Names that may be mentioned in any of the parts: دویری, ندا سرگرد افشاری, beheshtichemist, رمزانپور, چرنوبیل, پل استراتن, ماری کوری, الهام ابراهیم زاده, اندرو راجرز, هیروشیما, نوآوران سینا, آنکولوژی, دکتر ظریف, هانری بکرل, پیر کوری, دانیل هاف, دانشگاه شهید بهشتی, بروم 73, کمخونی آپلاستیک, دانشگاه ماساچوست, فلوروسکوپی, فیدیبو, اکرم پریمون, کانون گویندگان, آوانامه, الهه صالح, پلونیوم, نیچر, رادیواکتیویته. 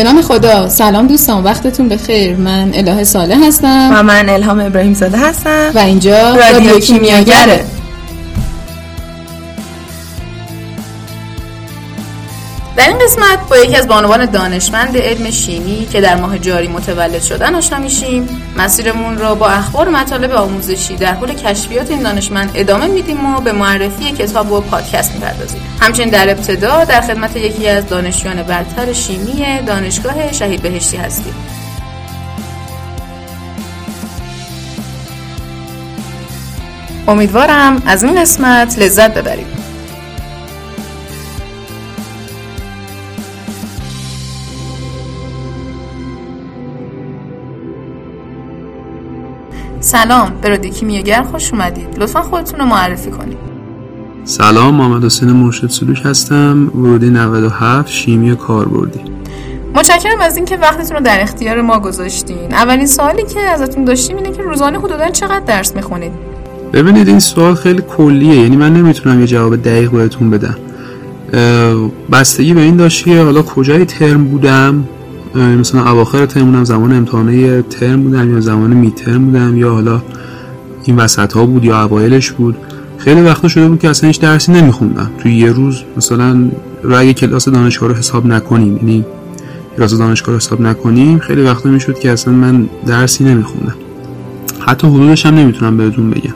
به نام خدا. سلام دوستان، وقتتون بخیر. من الهه صالح هستم و من الهام ابراهیم زاده هستم و اینجا رادیو کیمیاگره. در این قسمت با یکی از بانوان دانشمند علم شیمی که در ماه جاری متولد شدن آشنا میشیم. مسیرمون را با اخبار و مطالب آموزشی در حول کشفیات این دانشمند ادامه میدیم و به معرفی کتاب و پادکست میپردازیم. همچنین در ابتدا در خدمت یکی از دانشجویان برتر شیمی دانشگاه شهید بهشتی هستیم. امیدوارم از این قسمت لذت ببرید. سلام، به رادیو کیمیاگر خوش اومدید. لطفا خودتون رو معرفی کنید. سلام، محمد حسین مرشد صدوش هستم، ورودی 97، شیمی کاربردی. متشکرم از اینکه وقتتون رو در اختیار ما گذاشتین. اولین سوالی که ازتون داشتیم اینه که روزانه حدوداً چقدر درس میخونید؟ ببینید این سوال خیلی کلیه، یعنی من نمیتونم یه جواب دقیق بهتون بدم. بستگی به این داشت که حالا کجای ترم بودم، مثلا اواخر ترم بودم، زمان امتحانه ترم بودم یا زمان می ترم بودم، یا حالا این وسط ها بود یا اوایلش بود. خیلی وقتا شده بود که اصلا هیچ درسی نمیخوندم توی یه روز، مثلا رو اگه کلاس دانشگاه رو حساب نکنیم، یعنی کلاس دانشگاه رو حساب نکنیم، خیلی وقتا میشد که اصلا من درسی نمیخوندم، حتی حدودش هم نمیتونم بهتون بگم.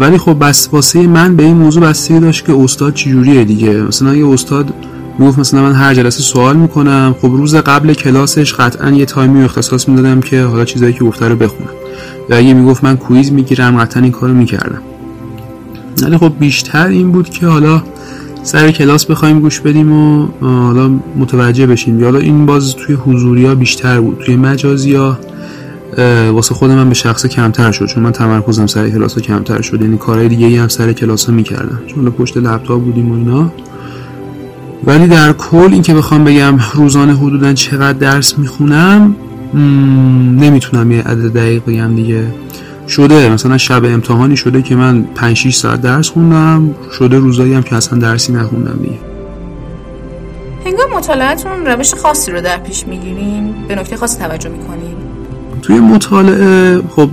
ولی خب واسه من به این موضوع بستگی داشت که استاد چجوریه دیگه. مثلا اگه استاد میگفت مثلا من هر جلسه سوال میکنم، خب روز قبل کلاسش قطعا یه تایمی رو اختصاص میدادم که حالا چیزایی که گفته رو بخونم، و اگه میگفت من کویز میگیرم قطعا این کارو میکردم. ولی خب بیشتر این بود که حالا سر کلاس بخوایم گوش بدیم و حالا متوجه بشیم، یا حالا این باز توی حضوریا بیشتر بود، توی مجازیا واسه خود من به شخصه کمتر شد، چون من تمرکزم سر کلاسا کمتر شد، یعنی کارهای دیگه‌ای هم سر کلاسا میکردم چون پشت لپتاپ بودیم و اینا. ولی در کل این که بخوام بگم روزانه حدوداً چقدر درس میخونم نمیتونم یه عدد دقیق بگم دیگه. شده مثلا شب امتحانی شده که من 5-6 ساعت درس خوندم، شده روزایی هم که اصلا درسی نخوندم دیگه. هنگام مطالعهتون روش خاصی رو در پیش میگیرین؟ به نکته خاصی توجه میکنین؟ توی مطالعه خب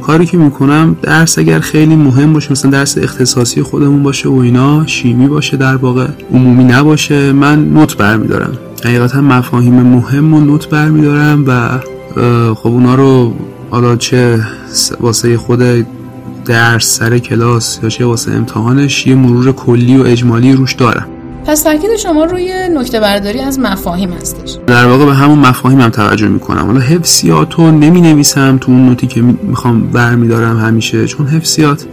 کاری که میکنم، درس اگر خیلی مهم باشه، مثلا درس اختصاصی خودمون باشه و اینا، شیمی باشه در واقع، عمومی نباشه، من نوت برمیدارم. حقیقتا مفاهیم مهم رو نوت برمیدارم و خب اونا رو حالا چه واسه خود درس سر کلاس یا چه واسه امتحانش یه مرور کلی و اجمالی روش دارم. پس تاکید شما روی نکته برداری از مفاهیم هستش. در واقع به همون مفاهیم هم توجه میکنم. حالا حفظیاتو نمینویسم تو اون نوتی که میخوام برمیدارم همیشه، چون حفظیات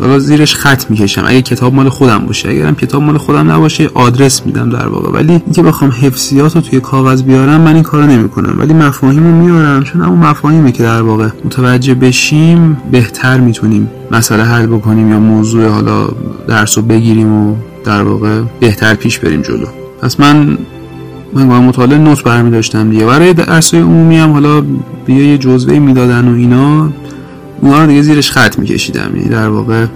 حالا زیرش خط میکشم اگه کتاب مال خودم باشه. اگرم کتاب مال خودم نباشه آدرس میدم در واقع. ولی اینکه بخوام حفظیاتو توی کاغذ بیارم من این کارو نمیکنم، ولی مفاهیمو میارم، چون همون مفاهیمی که در واقع متوجه بشیم بهتر میتونیم مسئله حل بکنیم یا موضوع حالا درسو بگیریم و در واقع بهتر پیش بریم جلو. پس من با مطالعه نوت برمی داشتم دیگه. برای درسای عمومی هم حالا یه جزوه میدادن و اونا رو دیگه زیرش خط میکشیدم، یعنی در واقع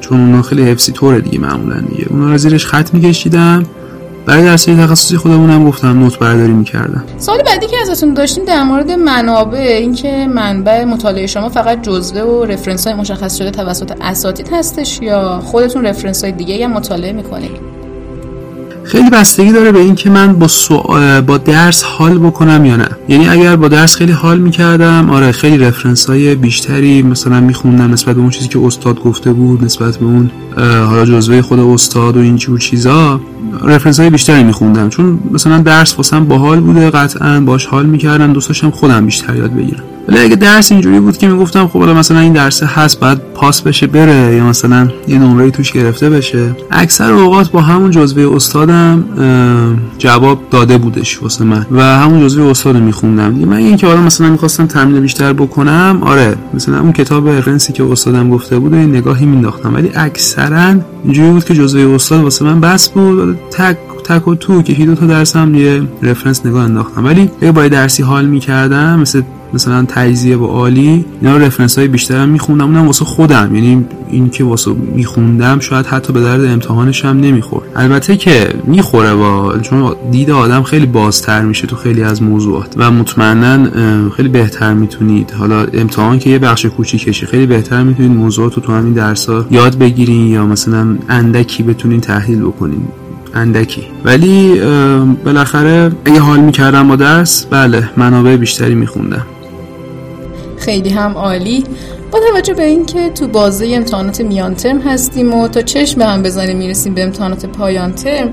چون اونا خیلی حفظی طوره دیگه معمولا دیگه، اونا رو زیرش خط میکشیدم. برای درسای تخصصی خودمون هم گفتم نوت برداری میکردم. سوال بعدی که ازتون داشتیم در مورد منابع، اینکه منبع مطالعه شما فقط جزوه و رفرنس‌های مشخص شده توسط اساتید هستش یا خودتون رفرنس‌های دیگه‌ای هم مطالعه میکنید؟ خیلی بستگی داره به اینکه من با درس حال بکنم یا نه. یعنی اگر با درس خیلی حال میکردم، آره خیلی رفرنس‌های بیشتری مثلا میخوندم نسبت به اون چیزی که استاد گفته بود، نسبت به اون حالا جزوه خود استاد و این جور چیزا رفرنس های بیشتری میخوندم، چون مثلا درس واسم باحال بوده، قطعا باش حال میکردم، دوست داشتم خودم بیشتر یاد بگیرم. ولی اگه درس اینجوری بود که میگفتم خب حالا مثلا این درس هست باید پاس بشه بره، یا مثلا یه نمره‌ای توش گرفته بشه، اکثر اوقات با همون جزوه استادم جواب داده بودش واسه من و همون جزوه استاد میخوندم دیگه. من اینکه حالا مثلا میخواستم تمرین بیشتر بکنم، آره مثلا اون کتاب رفرنسی که استادم گفته بود یه نگاهی مینداختم، ولی اکثرا اینجوری بود که جزوه استاد واسه من بس بود، تک و تو که 2 تا درس هم یه رفرنس نگاه انداختم. ولی اگه با درسی حال می‌کردم، مثلا مثلا تجزیه با عالی، اینا رفرنس های بیشترم میخوندم، اونم واسه خودم، یعنی این که واسه میخوندم شاید حتی به درد امتحانش هم نمیخورد. البته که میخوره، با چون دید آدم خیلی بازتر میشه تو خیلی از موضوعات و مطمئناً خیلی بهتر میتونید، حالا امتحان که یه بخش کوچیکشه، خیلی بهتر میتونید موضوعات رو تو همین درس‌ها یاد بگیرین یا مثلا اندکی بتونین تحلیل بکنین، اندکی. ولی بالاخره اگه حال میکردم با درس، بله منابع بیشتری میخوندم. خیلی هم عالی. با توجه به اینکه تو بازه امتحانات میان ترم هستیم و تا چشم به هم بزنیم میرسیم به امتحانات پایان ترم،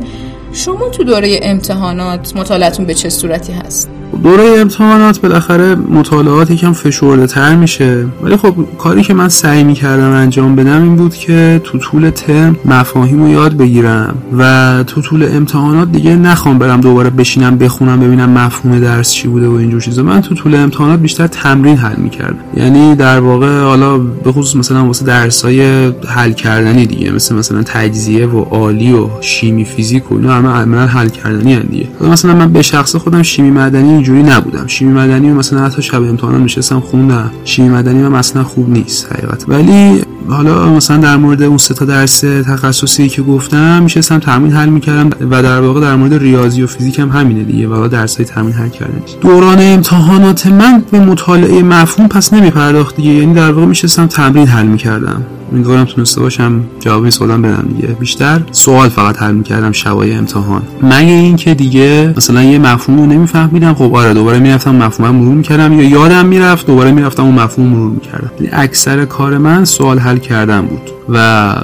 شما تو دوره امتحانات مطالعتون به چه صورتی هست؟ دوره امتحانات بالاخره مطالعات یکم فشرده تر میشه، ولی خب کاری که من سعی میکردم انجام بدم این بود که تو طول ترم مفاهیم رو یاد بگیرم و تو طول امتحانات دیگه نخوام برم دوباره بشینم بخونم ببینم مفهوم درس چی بوده و اینجور چیزا. من تو طول امتحانات بیشتر تمرین حل میکردم، یعنی در واقع حالا به خصوص مثلا واسه درسای حل کردنی دیگه، مثلا تجزیه و عالی و شیمی فیزیک و اینا همه حل کردنی ان دیگه. مثلا من به شخص خودم شیمی معدنی جوری نبودم، شیمی مدنی مثلا حتی شب امتحانم نشستم خوندم، شیمی مدنی من اصلا خوب نیست حقیقت. ولی حالا مثلا در مورد اون سه تا درس تخصصی که گفتم نشستم تمرین حل می‌کردم و در واقع در مورد ریاضی و فیزیک هم همینه دیگه، والا درسای تمرین حل کردن. دوران امتحانات من به مطالعه مفهوم پس نمی‌پرداخت دیگه، یعنی در واقع نشستم تمرین حل می‌کردم. امیدوارم تونسته باشم جواب این سوالام بدم دیگه. بیشتر سوال فقط حل می‌کردم شبای امتحان، مگه اینکه دیگه مثلا یه مفهوم رو نمی‌فهمیدم، خب آره دوباره می‌رفتم مفهومم مرور می‌کردم یا یادم می‌رفت دوباره می‌رفتم اون مفهوم مرور می‌کردم. اکثر کار من سوال حل کردن بود و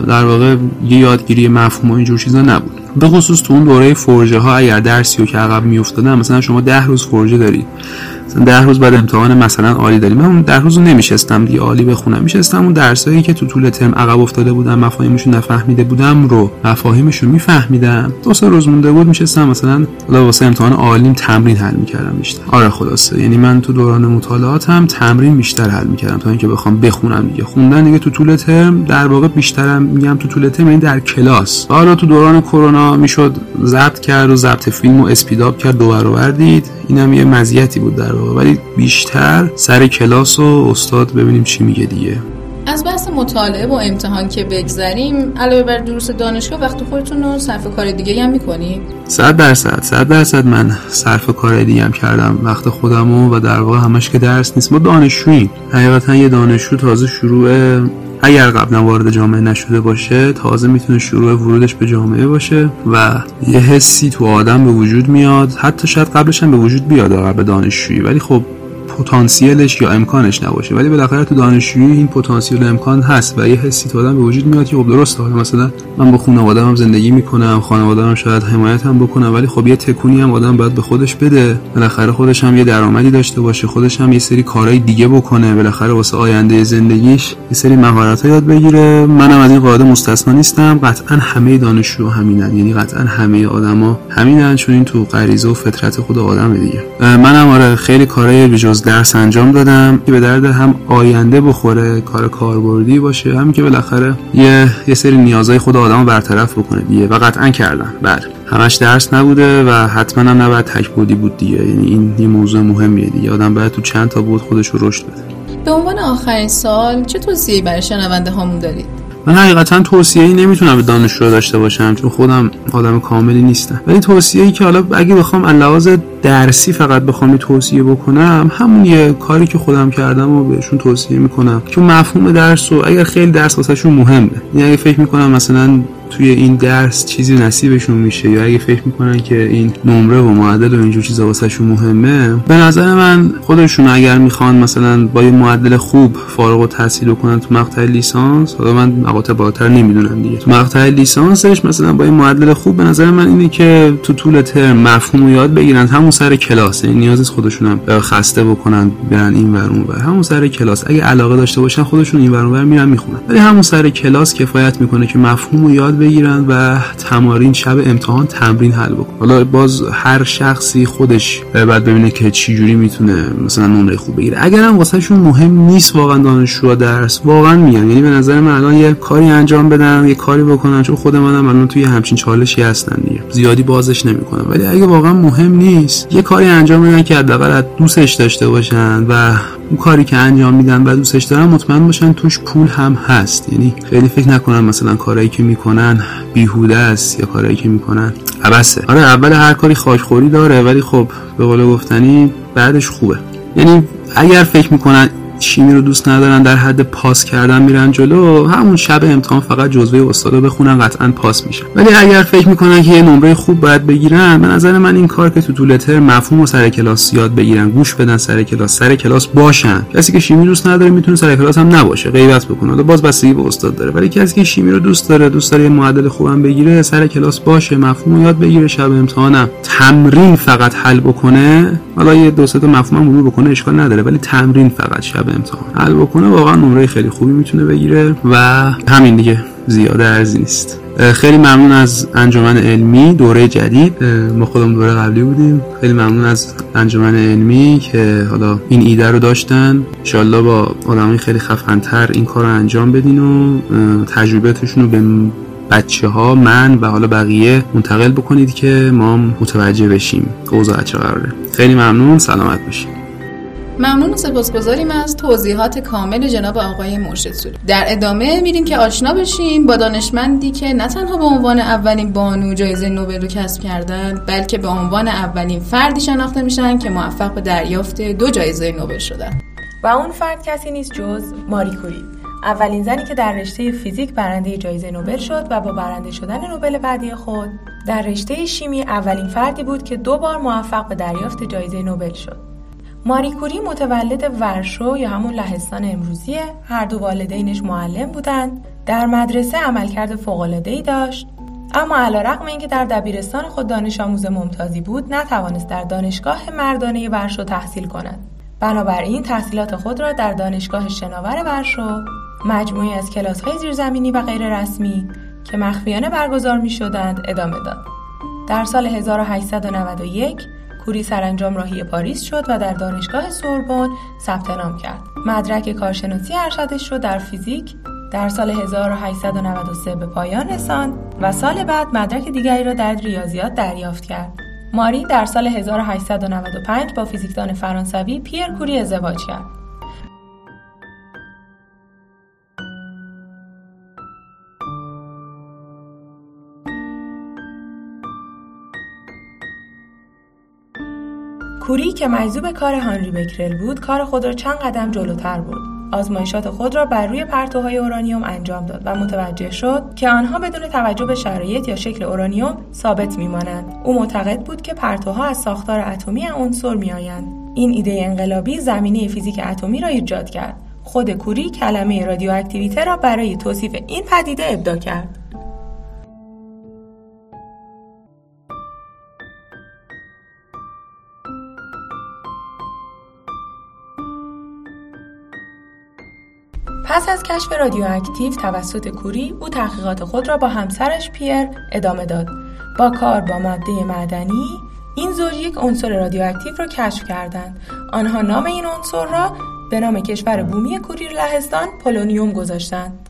در واقع یه یادگیری مفهوم و اینجور چیزا نبود. به خصوص تو اون دوره فرجه ها اگر درسی رو که عقب میافتادم، مثلا شما 10 روز فرجه دارید، مثلا 10 روز بعد امتحان مثلا عالی دارید، من اون 10 روز رو نمیشستم دیگه عالی بخونم، میشستم اون درسایی که تو طول ترم عقب افتاده بودم مفاهیمشو نفهمیده بودم رو مفاهیمشو میفهمیدم. دو سه روز مونده بود میشستم مثلا واسه امتحان عالیم تمرین حل میکردم بیشتر. آره خلاصه یعنی من تو دوران مطالعاتم تمرین بیشتر حل میکردم تا اینکه بخوام بخونم دیگه. خوندن دیگه تو طول ترم در واقع بیشترم میگم تو طول ترم، یعنی در کلاس. حالا تو دوران کرونا میشد ضبط کرد و ضبط فیلم و اسپیداب کرد دو برابر دید، اینم یه مزیتی بود در واقع، ولی بیشتر سر کلاس و استاد ببینیم چی میگه دیگه. از بحث مطالعه و امتحان که بگذریم، علاوه بر دروس دانشگاه وقت خودتون رو صرف کار دیگه هم میکنید؟ 100% من صرف کار دیگه هم کردم وقت خودمو و در واقع همش که درس نیست. ما دانشجوییم، حقیقتا یه دانشجو تازه شروعه، اگر قبلا وارد جامعه نشده باشه تازه میتونه شروع ورودش به جامعه باشه و یه حسی تو آدم به وجود میاد، حتی شاید قبلش هم به وجود بیاد قبل دانشجویی، ولی خب پتانسیلش یا امکانش نباشه، ولی بالاخره تو دانشجویی این پتانسیل و امکان هست و یه حسی تو آدم به وجود میاد که خب درسته حالا مثلا من با خانواده‌ام زندگی میکنم، خانواده‌ام شاید حمایتم بکنه، ولی خب یه تکونی هم آدم باید به خودش بده، بالاخره خودش هم یه درآمدی داشته باشه، خودش هم یه سری کارهای دیگه بکنه، بالاخره واسه آینده زندگیش یه سری مهارت‌ها یاد بگیره. منم از این قاعده مستثنا نیستم، قطعاً همه دانشجو همینن، یعنی قطعاً همه آدما همینن، چون این تو غریزه و فطرت خود آدمه دیگه. منم آره خیلی کارهای درس انجام دادم که به درد هم آینده بخوره، کار کاربردی باشه، هم که بالاخره یه سری نیازهای خود آدمو برطرف بکنه دیگه، و قطعا کردم. بله همش درس نبوده و حتما هم نباید تک‌بعدی بود دیگه، یعنی این یه موضوع مهمیه دیگه، آدم باید تو چند تا بود خودش رو رشد بده. به عنوان آخرین سال چه توصیه‌ای برای شنونده هامون دارید؟ من حقیقتا توصیه‌ای نمیتونم به دانشجو داشته باشم چون خودم آدم کاملی نیستم، ولی توصیه‌ای که حالا اگه بخوام علاوه بر درسی فقط بخوام توصیه بکنم، همون یه کاری که خودم کردم و بهشون توصیه میکنم که مفهوم درس و اگر خیلی درس واسهشون مهمه، یعنی اگه فکر میکنم مثلا توی این درس چیزی نصیبشون میشه یا اگه فکر میکنن که این نمره و معادل و اینجور چیزا واسهشون مهمه، به نظر من خودشون اگر میخوان مثلا با یه معادل خوب فارغ التحصیل بکنن تو مقطع لیسانس، حالا من مقاطع بالاتر نمیدونم دیگه، تو مقطع لیسانسش مثلا با یه معادل خوب، به نظر من اینه که تو طول ترم مفهوم یاد بگیرن همون سر کلاس، یعنی نیاز نیست خودشون هم خسته بکنن برن این ور اون ور، همون سر کلاس اگه علاقه داشته باشن خودشون این ور اون ور میرن میخونن، ولی همون سر کلاس کفایت میکنه که مفهوم یاد یاد بگیرن و تمارین شب امتحان تمرین حل بکنن. حالا باز هر شخصی خودش بعد ببینه که چی جوری میتونه مثلا نمره خوب بگیره. اگرم واسهشون مهم نیست واقعا دانشجو درس، واقعا میگم یعنی به نظر من الان یه کاری انجام بدم، یه کاری بکنم، چون خود منم الان توی همچین چالشی هستن دیگه، زیادی بازش نمیکنم. ولی اگه واقعا مهم نیست، یه کاری انجام بدن که حداقل دوستش داشته باشن و اون کاری که انجام میدن و دوستش دارن مطمئن باشن توش پول هم هست. یعنی خیلی فکر نکنن مثلا کارهایی که میکنن بیهوده است یا کارهایی که میکنن عبثه. آره اول هر کاری خاکخوری داره، ولی خب به قول گفتنی بعدش خوبه. یعنی اگر فکر میکنن شیمی رو دوست ندارن، در حد پاس کردن میرن جلو، همون شب امتحان فقط جزوه استاد رو بخونن قطعا پاس میشن. ولی اگر فکر میکنن که یه نمره خوب باید بگیرن، به نظر من این کار که تو طول ترم مفهوم رو سر کلاس یاد بگیرن، گوش بدن سر کلاس، سر کلاس باشن. کسی که شیمی دوست نداره میتونه سر کلاس هم نباشه، غیبت بکنه، باز بستگی به استاد داره. ولی کسی که شیمی رو دوست داره یه معدل خوبم بگیره، سر کلاس باشه، مفهوم یاد بگیره، شب امتحانم تمرین فقط حل بکنه، حالا یه دو سه تا مفهومم مرور بکنه اشکال نداره، ولی تمرین فقط شب امتحان حل بکنه، واقعا نمره خیلی خوبی میتونه بگیره و همین دیگه، زیاده ارزی نیست. خیلی ممنون از انجمن علمی دوره جدید، ما خودم دوره قبلی بودیم. خیلی ممنون از انجمن علمی که حالا این ایده رو داشتن. انشالله با آدمای خیلی خفن‌تر این کار رو انجام بدین و تجربه‌تون رو به بچه ها، من و حالا بقیه منتقل بکنید که ما متوجه بشیم اوضاع چه قراره. خیلی ممنون، سلامت باشید. ممنون و سپاسگزاریم از توضیحات کامل جناب آقای مرشد صدوش. در ادامه میریم که آشنا بشیم با دانشمندی که نه تنها به عنوان اولین بانو جایزه نوبل رو کسب کردن، بلکه به عنوان اولین فردی شناخته میشن که موفق به دریافت 2 جایزه نوبل شدن. و اون فرد کسی نیست جز ماری کوری، اولین زنی که در رشته فیزیک برنده جایزه نوبل شد و با برنده شدن نوبل بعدی خود در رشته شیمی اولین فردی بود که 2 بار موفق به دریافت جایزه نوبل شد. ماری کوری متولد ورشو یا همون لهستان امروزیه. هر 2 والدینش معلم بودند. در مدرسه عملکرد فوق‌العاده‌ای داشت، اما علیرغم اینکه در دبیرستان خود دانش آموز ممتازی بود، نتوانست در دانشگاه مردانه ورشو تحصیل کند. بنابراین تحصیلات خود را در دانشگاه شناور ورشو، مجموعی از کلاس‌های زیرزمینی و غیر رسمی که مخفیانه برگزار می‌شدند، ادامه داد. در سال 1891 کوری سرانجام راهی پاریس شد و در دانشگاه سوربن ثبت نام کرد. مدرک کارشناسی ارشدش رو در فیزیک در سال 1893 به پایان رساند و سال بعد مدرک دیگری را در ریاضیات دریافت کرد. ماری در سال 1895 با فیزیکدان فرانسوی پیر کوری ازدواج کرد. کوری که مجذوب کار هانری بکرل بود، کار خود را چند قدم جلوتر برد. آزمایشات خود را بر روی پرتوهای اورانیوم انجام داد و متوجه شد که آنها بدون توجه به شرایط یا شکل اورانیوم ثابت می‌مانند. او معتقد بود که پرتوها از ساختار اتمی عنصر می‌آیند. این ایده انقلابی زمینه فیزیک اتمی را ایجاد کرد. خود کوری کلمه رادیواکتیویته را برای توصیف این پدیده ابداع کرد. پس از کشف رادیواکتیو توسط کوری، او تحقیقات خود را با همسرش پیر ادامه داد. با کار با ماده معدنی، این زوج یک عنصر رادیواکتیو را کشف کردند. آنها نام این عنصر را به نام کشور بومی کوری لهستان، پلونیوم گذاشتند.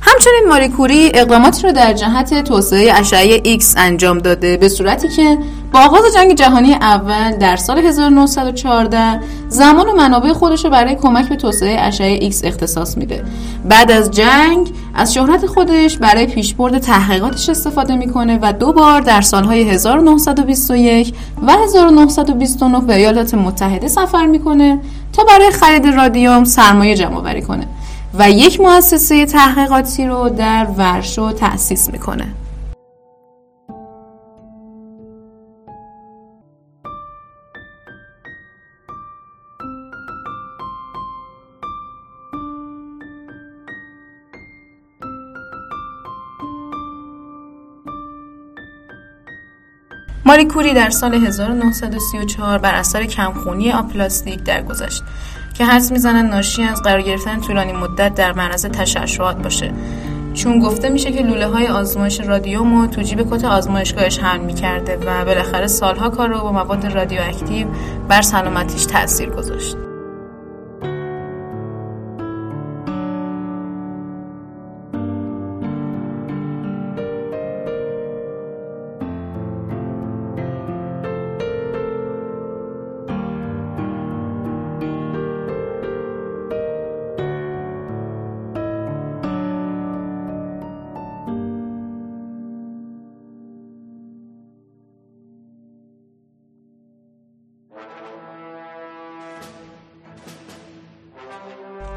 همچنین ماری کوری اقداماتی را در جهت توسعه اشعه ایکس انجام داده، به صورتی که با آغاز جنگ جهانی اول در سال 1914 زمان و منابع خودش را برای کمک به توسعه اشعه ایکس اختصاص میده. بعد از جنگ از شهرت خودش برای پیشبرد تحقیقاتش استفاده میکنه و 2 بار در سالهای 1921 و 1929 به ایالات متحده سفر میکنه تا برای خرید رادیوم سرمایه جمع‌آوری کنه و یک مؤسسه تحقیقاتی رو در ورشو تأسیس میکنه. ماری کوری در سال 1934 بر اثر کمخونی آپلاستیک درگذشت که حدس میزنن ناشی از قرار گرفتن طولانی مدت در معرض تشعشعات باشه، چون گفته میشه که لوله‌های آزمایش رادیومو تو جیب کت آزمایشگاهش حمل می‌کرده و بالاخره سالها کار رو با مواد رادیواکتیو بر سلامتیش تأثیر گذاشت.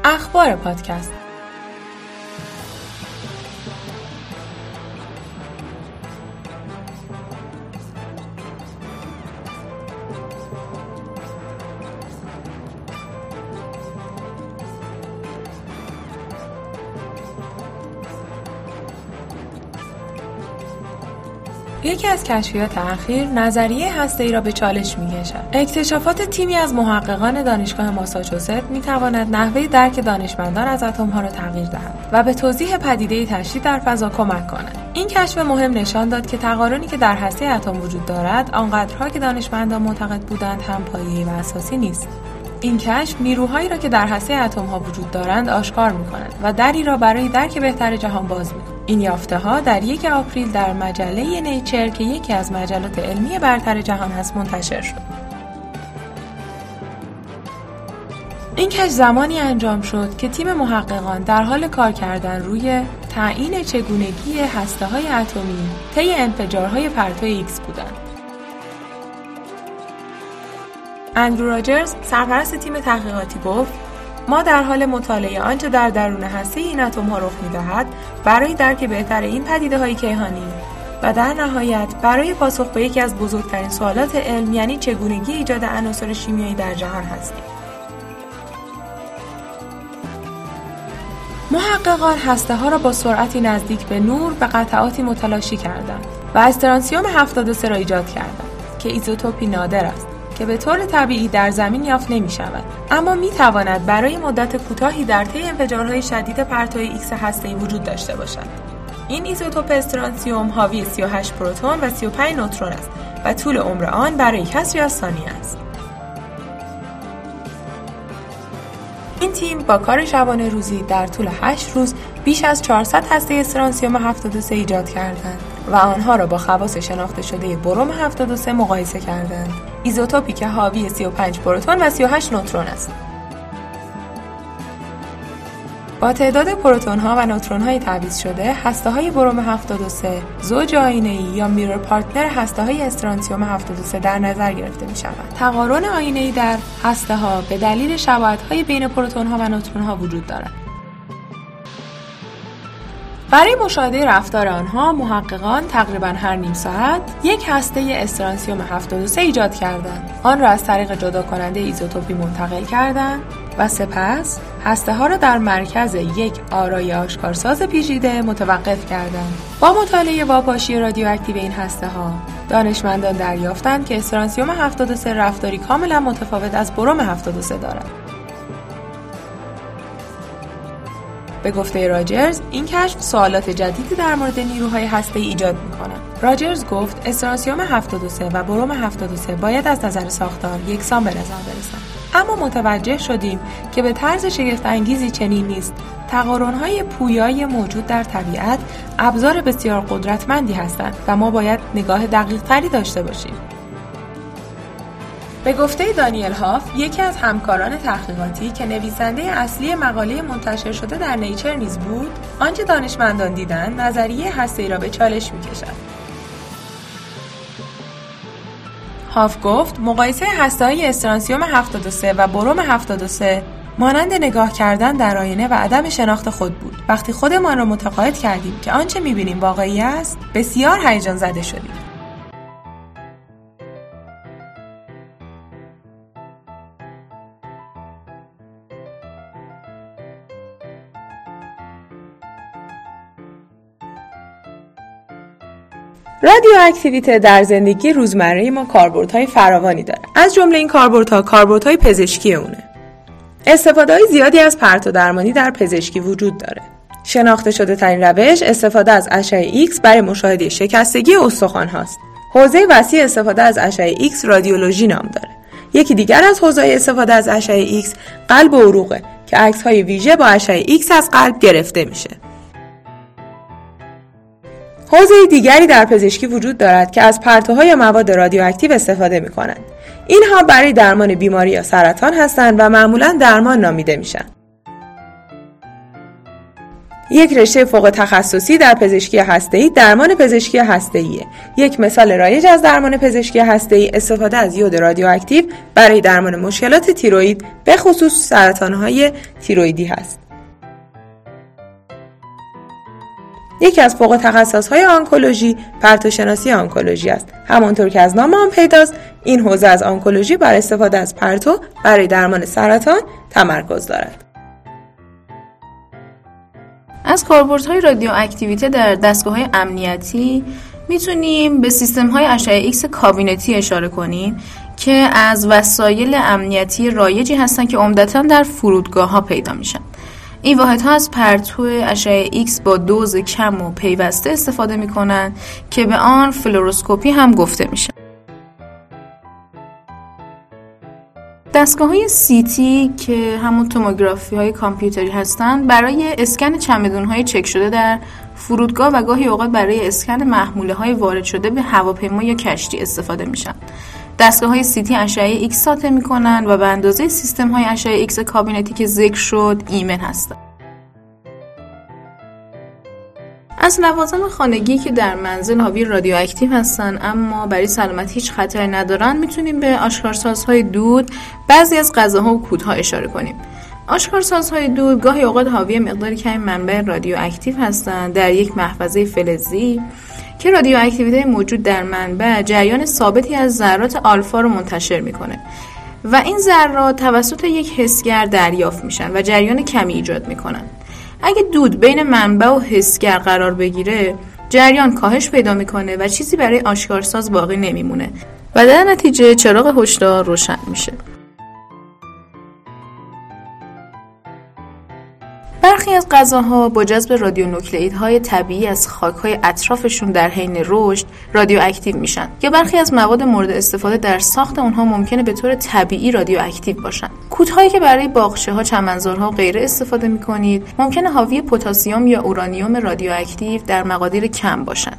اخبار پادکست. یکی از کشفیات اخیر نظریه هسته‌ای را به چالش می‌کشد. اکتشافات تیمی از محققان دانشگاه ماساچوست می‌تواند نحوه درک دانشمندان از اتم‌ها را تغییر دهد و به توضیح پدیده تشعشع در فضا کمک کند. این کشف مهم نشان داد که تقارنی که در هسته اتم وجود دارد، آنقدرها که دانشمندان معتقد بودند هم پایه‌ای و اساسی نیست. این کشف نیروهایی را که در هسته اتم‌ها وجود دارند آشکار می‌کند و دری را برای درک بهتر جهان باز می‌کند. این یافته‌ها در 1 آپریل در مجله نیچر که یکی از مجلات علمی برتر جهان است منتشر شد. این کشف زمانی انجام شد که تیم محققان در حال کار کردن روی تعیین چگونگی هسته‌های اتمی طی انفجارهای پرتو ایکس بودند. اندرو راجرز سرپرست تیم تحقیقاتی گفت: ما در حال مطالعه آنچه در درون هسته این اتم‌ها رخ می‌دهد برای درک بهتر این پدیده‌های کیهانی و در نهایت برای پاسخ به یکی از بزرگترین سوالات علم، یعنی چگونگی ایجاد عناصر شیمیایی در جهان هستیم. محققان هسته‌ها را با سرعتی نزدیک به نور به قطعاتی متلاشی کردند و استرانسیوم 73 را ایجاد کردند که ایزوتوپی نادر است که به طور طبیعی در زمین یافت نمی شود، اما می تواند برای مدت کوتاهی در طی انفجارهای شدید پرتوهای ایکس هسته‌ای وجود داشته باشد. این ایزوتوپ استرانسیوم حاوی 38 پروتون و 35 نوترون است و طول عمر آن برای کسری از ثانیه است. این تیم با کار شبانه روزی در طول 8 روز بیش از 400 هسته استرانسیوم 73 ایجاد کردند و آنها را با خواص شناخته شده بروم 73 مقایسه کردند، ایزوتوپی که حاوی 35 پروتون و 38 نوترون است. با تعداد پروتون‌ها و نوترون‌های تعویض شده، هسته‌های بروم 73 زوج آیینه‌ای یا میرر پارتنر هسته‌های استرانسیوم 73 در نظر گرفته می‌شوند. تقارن آیینه‌ای در هسته‌ها به دلیل شباهت‌های بین پروتون‌ها و نوترون‌ها وجود دارد. برای مشاهده رفتار آنها، محققان تقریباً هر نیم ساعت یک هسته استرانسیوم 73 ایجاد کردند. آن را از طریق جدا کننده ایزوتوپی منتقل کردند و سپس هسته‌ها را در مرکز یک آرای آشکارساز پیچیده متوقف کردند. با مطالعه واپاشی رادیواکتیو این هسته‌ها، دانشمندان دریافتند که استرانسیوم 73 رفتاری کاملاً متفاوت از بروم 73 دارد. به گفته راجرز، این کشف سوالات جدیدی در مورد نیروهای هسته‌ای ایجاد می‌کند. راجرز گفت استرانسیوم 73 و بروم 73 باید از نظر ساختار یکسان به نظر برسند، اما متوجه شدیم که به طرز شگفت‌انگیزی چنین نیست. تقارن‌های پویای موجود در طبیعت ابزار بسیار قدرتمندی هستند و ما باید نگاه دقیق‌تری داشته باشیم. به گفته دانیل هاف، یکی از همکاران تحقیقاتی که نویسنده اصلی مقاله منتشر شده در نیچر نیز بود، آنچه دانشمندان دیدند نظریه هسته‌ای را به چالش می‌کشد. هاف گفت مقایسه هسته‌های استرانسیوم 73 و بروم 73 مانند نگاه کردن در آینه و عدم شناخت خود بود. وقتی خودمان را متقاعد کردیم که آنچه می‌بینیم واقعی است، بسیار هیجان زده شدیم. رادیواکتیویته در زندگی روزمره ما کاربردهای فراوانی داره. از جمله این کاربردها پزشکی اونه. استفاده‌های زیادی از پرتودرمانی در پزشکی وجود داره. شناخته شده ترین روش استفاده از اشعه ایکس برای مشاهده شکستگی استخوان هاست. حوزه وسیع استفاده از اشعه ایکس رادیولوژی نام داره. یکی دیگر از حوزه‌های استفاده از اشعه ایکس قلب و عروقه که عکس‌های ویژه با اشعه ایکس از قلب گرفته میشه. حوزه دیگری در پزشکی وجود دارد که از پرتوهای مواد رادیواکتیو استفاده می‌کنند. اینها برای درمان بیماری یا سرطان هستند و معمولاً درمان نامیده میشن. یک رشته فوق تخصصی در پزشکی هسته‌ای درمان پزشکی هسته‌ایه. یک مثال رایج از درمان پزشکی هسته‌ای استفاده از یود رادیواکتیو برای درمان مشکلات تیروئید، به خصوص سرطان‌های تیروئیدی هست. یکی از فوق تخصص‌های آنکولوژی پرتوشناسی آنکولوژی است. همانطور که از نام آن پیداست، این حوزه از آنکولوژی بر استفاده از پرتو برای درمان سرطان تمرکز دارد. از کاربردهای رادیواکتیویته در دستگاه‌های امنیتی میتونیم به سیستم‌های اشعه ایکس کابینتی اشاره کنیم که از وسایل امنیتی رایجی هستند که عمدتاً در فرودگاه‌ها پیدا میشن. این واحدها از پرتو اشعه ایکس با دوز کم و پیوسته استفاده میکنن که به آن فلوروسکوپی هم گفته میشه. دستگاه‌های سی تی که همون توموگرافی‌های کامپیوتری هستند برای اسکن چمدون‌های چک شده در فرودگاه و گاهی اوقات برای اسکن محموله‌های وارد شده به هواپیما یا کشتی استفاده میشن. دستگاه‌های سی تی اشعه ایکس ساطع می‌کنند و به اندازه سیستم‌های اشعه ایکس کابینتی که ذکر شد ایمن هستند. از لوازم خانگی که در منزل حاوی رادیواکتیو هستند اما برای سلامت هیچ خطری ندارند، میتونیم به آشکارسازهای دود، بعضی از غذاها و کودها اشاره کنیم. آشکارسازهای دود گاهی اوقات حاوی مقداری کمی منبع رادیواکتیو هستند در یک محفظه فلزی که رادیواکتیویته موجود در منبع جریان ثابتی از ذرات آلفا رو منتشر میکنه و این ذرات توسط یک حسگر دریافت میشن و جریان کمی ایجاد میکنن. اگه دود بین منبع و حسگر قرار بگیره، جریان کاهش پیدا میکنه و چیزی برای آشکارساز باقی نمیمونه و در نتیجه چراغ هشدار روشن میشه. برخی از غذاها با جذب رادیونوکلئیدهای طبیعی از خاک‌های اطرافشون در حین رشد رادیواکتیو میشن یا برخی از مواد مورد استفاده در ساخت اونها ممکنه به طور طبیعی رادیواکتیو باشن. کودهایی که برای باغچه‌ها، چمنزارها و غیره استفاده می‌کنید ممکنه حاوی پتاسیم یا اورانیوم رادیواکتیو در مقادیر کم باشن.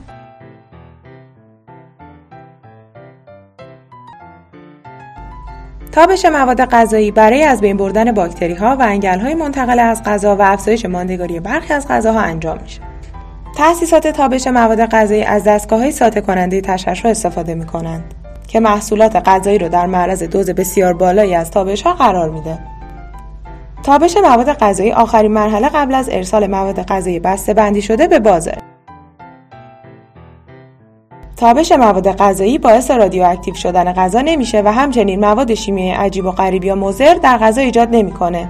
تابش مواد غذایی برای از بین بردن باکتری‌ها و انگل‌های منتقل از غذا و افزایش ماندگاری برخی از غذاها انجام میشه. تأسیسات تابش مواد غذایی از دستگاه‌های ساطع کننده تشعشع استفاده می‌کنند که محصولات غذایی را در معرض دوز بسیار بالایی از تابش‌ها قرار میده. تابش مواد غذایی آخرین مرحله قبل از ارسال مواد غذایی بسته‌بندی شده به بازار. تابش مواد غذایی باعث رادیواکتیو شدن غذا نمیشه و همچنین مواد شیمیایی عجیب و غریب یا مضر در غذا ایجاد نمیکنه.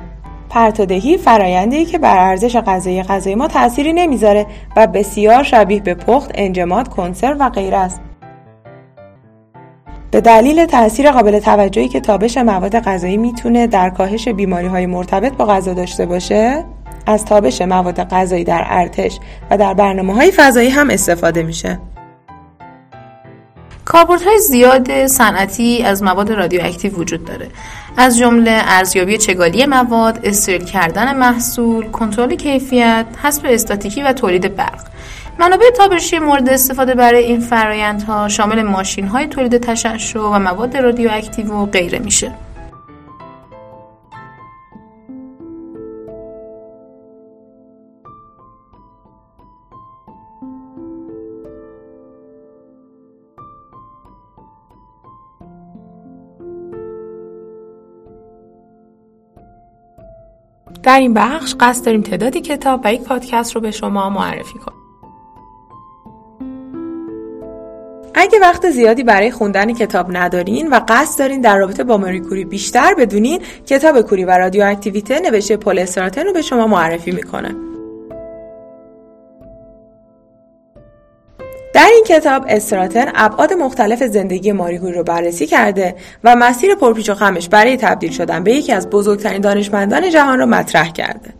پرتودهی فرآیندی که بر ارزش غذایی ما تأثیری نمیذاره و بسیار شبیه به پخت، انجماد، کنسرو و غیره است. به دلیل تأثیر قابل توجهی که تابش مواد غذایی میتونه در کاهش بیماری‌های مرتبط با غذا داشته باشه، از تابش مواد غذایی در ارتش و در برنامه‌های فضایی هم استفاده میشه. کاربردهای زیاد صنعتی از مواد رادیواکتیو وجود داره، از جمله ارزیابی چگالی مواد، استریل کردن محصول، کنترل کیفیت، حذف استاتیکی و تولید برق. منابع تابشی مورد استفاده برای این فرآیندها شامل ماشین‌های تولید تشعشع و مواد رادیواکتیو و غیره میشه. در این بخش قصد داریم تعدادی کتاب و یک پادکست رو به شما معرفی کنیم. اگه وقت زیادی برای خوندن کتاب ندارین و قصد دارین در رابطه با ماری کوری بیشتر بدونین، کتاب کوری و رادیواکتیویته نوشته پل استراتن رو به شما معرفی میکنه. در این کتاب استراتن ابعاد مختلف زندگی ماری کوری رو بررسی کرده و مسیر پرپیچ و خمش برای تبدیل شدن به یکی از بزرگترین دانشمندان جهان رو مطرح کرده.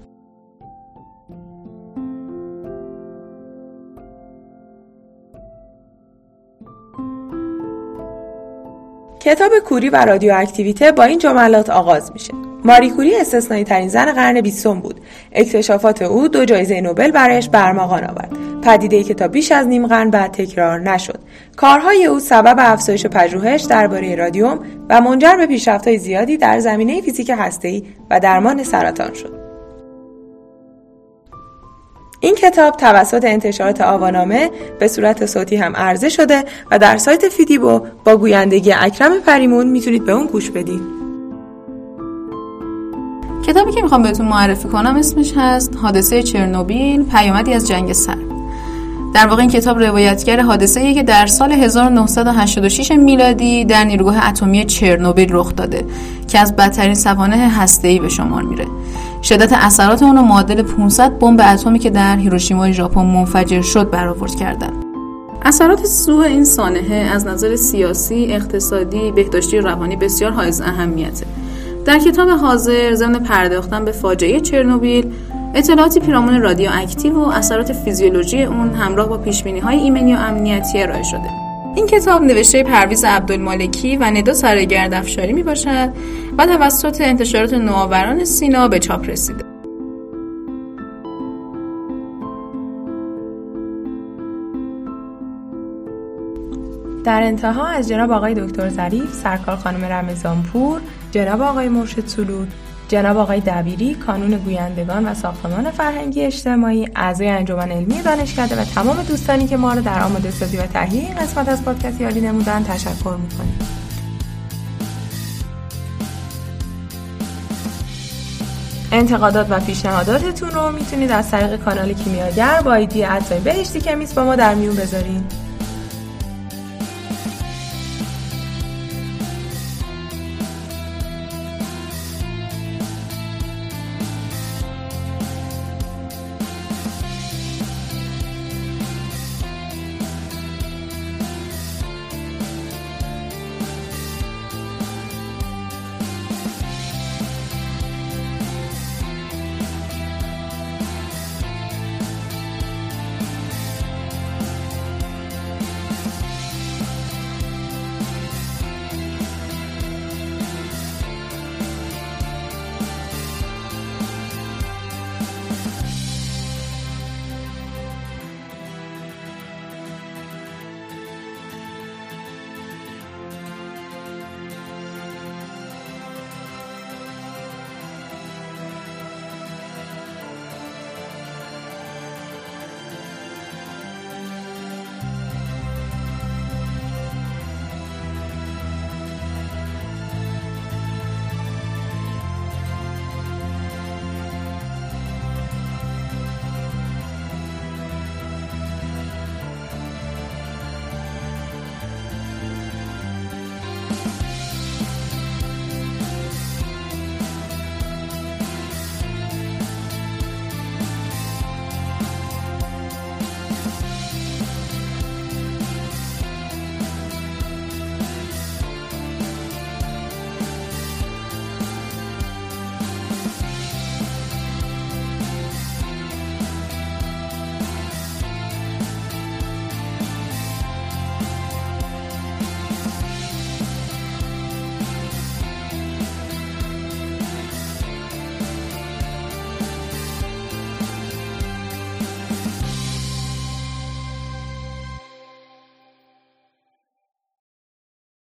کتاب کوری و رادیواکتیویته با این جملات آغاز میشه: ماری کوری استثنایی ترین زن قرن 20 بود. اکتشافات او 2 جایزه نوبل برایش برمغان آورد. پدیده‌ای که تا بیش از نیم قرن بعد تکرار نشد. کارهای او سبب افزایش پژوهش درباره رادیوم و منجر به پیشرفت‌های زیادی در زمینه فیزیک هسته‌ای و درمان سرطان شد. این کتاب توسط انتشارات آوانامه به صورت صوتی هم عرضه شده و در سایت فیدیبو با گویندگی اکرم پریمون میتونید به اون گوش بدید. کتابی که میخوام بهتون معرفی کنم اسمش هست حادثه چرنوبیل، پیامدی از جنگ سرد. در واقع این کتاب روایتگر حادثه‌ای که در سال 1986 میلادی در نیروگاه اتمی چرنوبیل رخ داده که از بدترین سوانح هسته‌ای به شمار میره. شدت اثرات اون رو معادل 500 بمب اتمی که در هیروشیما ژاپن منفجر شد برآورد کردند. اثرات سوء این سانحه از نظر سیاسی، اقتصادی، بهداشتی و روانی بسیار حائز اهمیته. در کتاب حاضر ضمن پرداختن به فاجعه چرنوبیل، اطلاعاتی پیرامون رادیواکتیو و اثرات فیزیولوژی اون همراه با پیشبینی‌های ایمنی و امنیتی ارائه شده. این کتاب نوشته پرویز عبدالمالکی و ندا سرگرد افشاری میباشد و توسط انتشارات نوآوران سینا به چاپ رسیده. در انتها از جناب آقای دکتر ظریف، سرکار خانم رمزانپور، جناب آقای مرشد صدوش، جناب آقای دویری، کانون گویندگان و ساختمان فرهنگی اجتماعی، اعضای انجمن علمی دانشکده و تمام دوستانی که ما رو در آماده سازی و تهیه این قسمت از پادکست یاری نمودن تشکر می‌کنیم. انتقادات و پیشنهاداتتون رو میتونید از طریق کانال کیمیاگر با ایدی @ beheshtichemist با ما در میون بذارین.